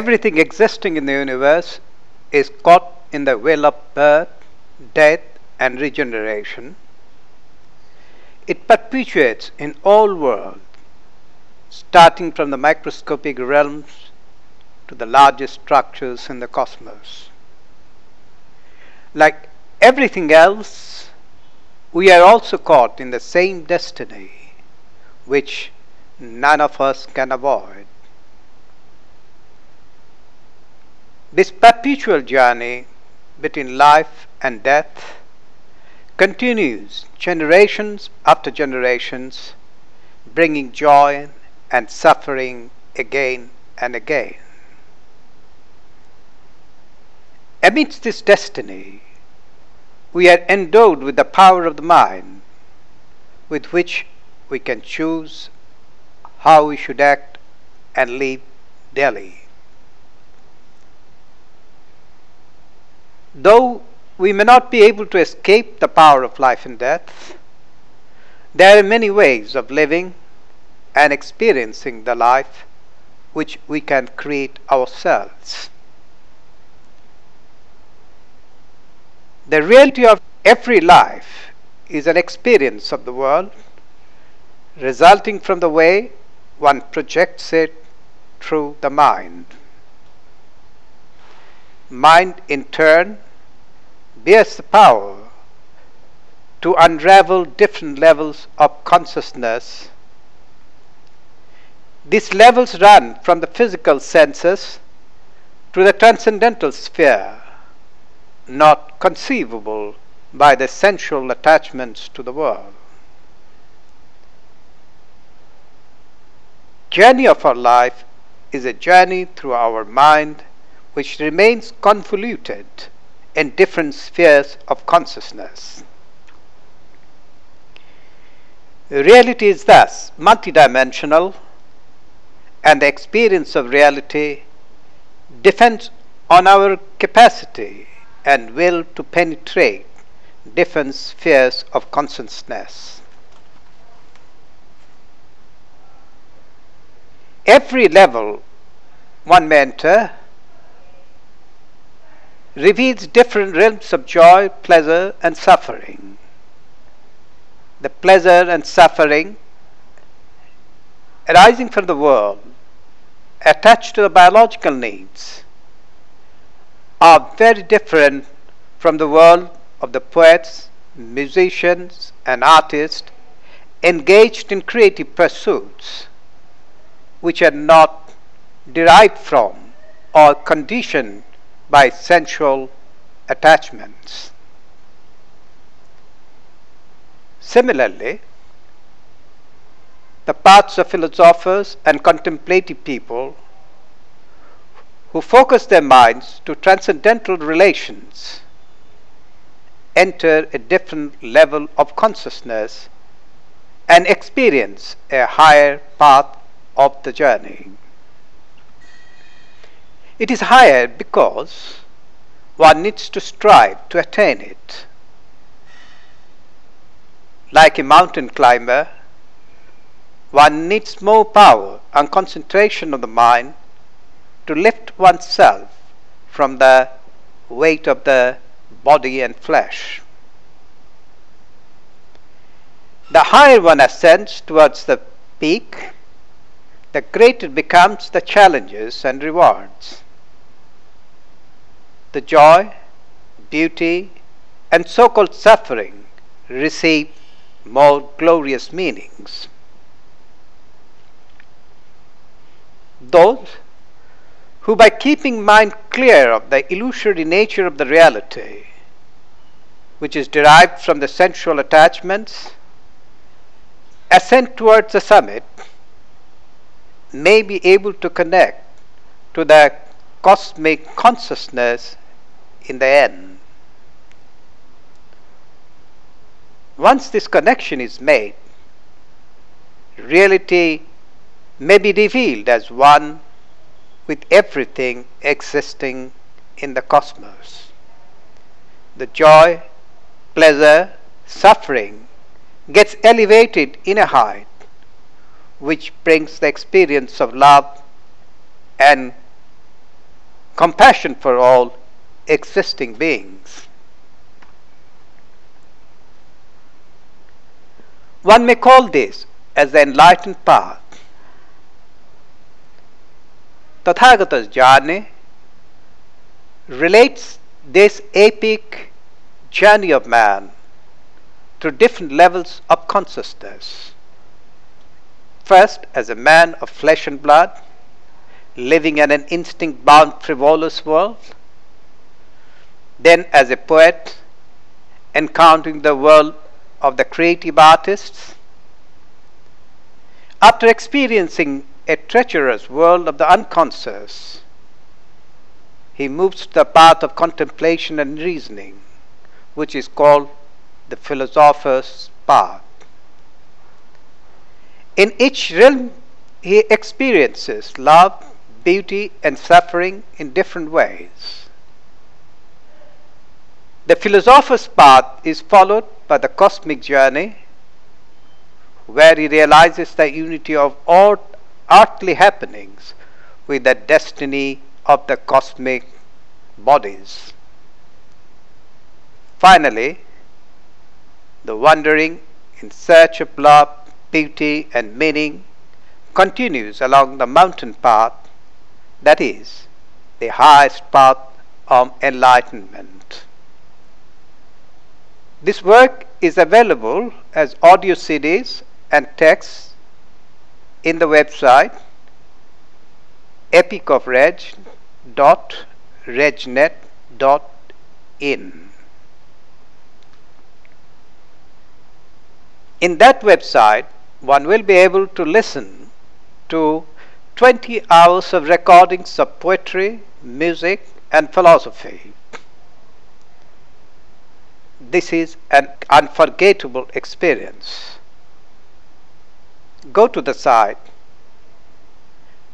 everything existing in the universe is caught in the web of birth, death and regeneration. It perpetuates in all worlds, starting from the microscopic realms to the largest structures in the cosmos. Like everything else, we are also caught in the same destiny, which none of us can avoid. This perpetual journey between life and death continues generations after generations, bringing joy and suffering again and again. Amidst this destiny, we are endowed with the power of the mind, with which we can choose how we should act and live daily. Though we may not be able to escape the power of life and death, there are many ways of living and experiencing the life which we can create ourselves. The reality of every life is an experience of the world, resulting from the way one projects it through the mind. Mind, in turn, bears the power to unravel different levels of consciousness. These levels run from the physical senses to the transcendental sphere, not conceivable by the sensual attachments to the world. Journey of our life is a journey through our mind, which remains convoluted in different spheres of consciousness. Reality is thus multidimensional, and the experience of reality depends on our capacity and will to penetrate different spheres of consciousness. Every level one may enter reveals different realms of joy, pleasure, and suffering. The pleasure and suffering arising from the world, attached to the biological needs, are very different from the world of the poets, musicians, and artists engaged in creative pursuits, which are not derived from or conditioned by sensual attachments. Similarly, the paths of philosophers and contemplative people who focus their minds to transcendental relations enter a different level of consciousness and experience a higher path of the journey. It is higher because one needs to strive to attain it. Like a mountain climber, one needs more power and concentration of the mind to lift oneself from the weight of the body and flesh. The higher one ascends towards the peak, the greater becomes the challenges and rewards. The joy, beauty, and so-called suffering receive more glorious meanings. Those who, by keeping mind clear of the illusory nature of the reality, which is derived from the sensual attachments, ascend towards the summit, may be able to connect to the cosmic consciousness in the end. Once this connection is made, reality may be revealed as one with everything existing in the cosmos. The joy, pleasure, suffering gets elevated in a height which brings the experience of love and compassion for all existing beings. One may call this as the enlightened path. Tathagata's journey relates this epic journey of man through different levels of consciousness. First, as a man of flesh and blood, living in an instinct-bound, frivolous world. Then, as a poet, encountering the world of the creative artists. After experiencing a treacherous world of the unconscious, he moves to the path of contemplation and reasoning, which is called the philosopher's path. In each realm, he experiences love, beauty, and suffering in different ways. The philosopher's path is followed by the cosmic journey, where he realizes the unity of all earthly happenings with the destiny of the cosmic bodies. Finally, the wandering in search of love, beauty and meaning continues along the mountain path, that is, the highest path of enlightenment. This work is available as audio CDs and texts in the website epicofreg.regnet.in. In that website, one will be able to listen to 20 hours of recordings of poetry, music, and philosophy. This is an unforgettable experience. Go to the site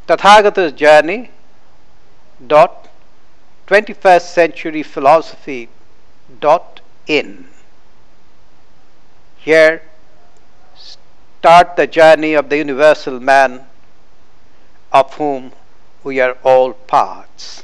tathagata'sjourney.21stcenturyphilosophy.in. Here, start the journey of the universal man, of whom we are all parts.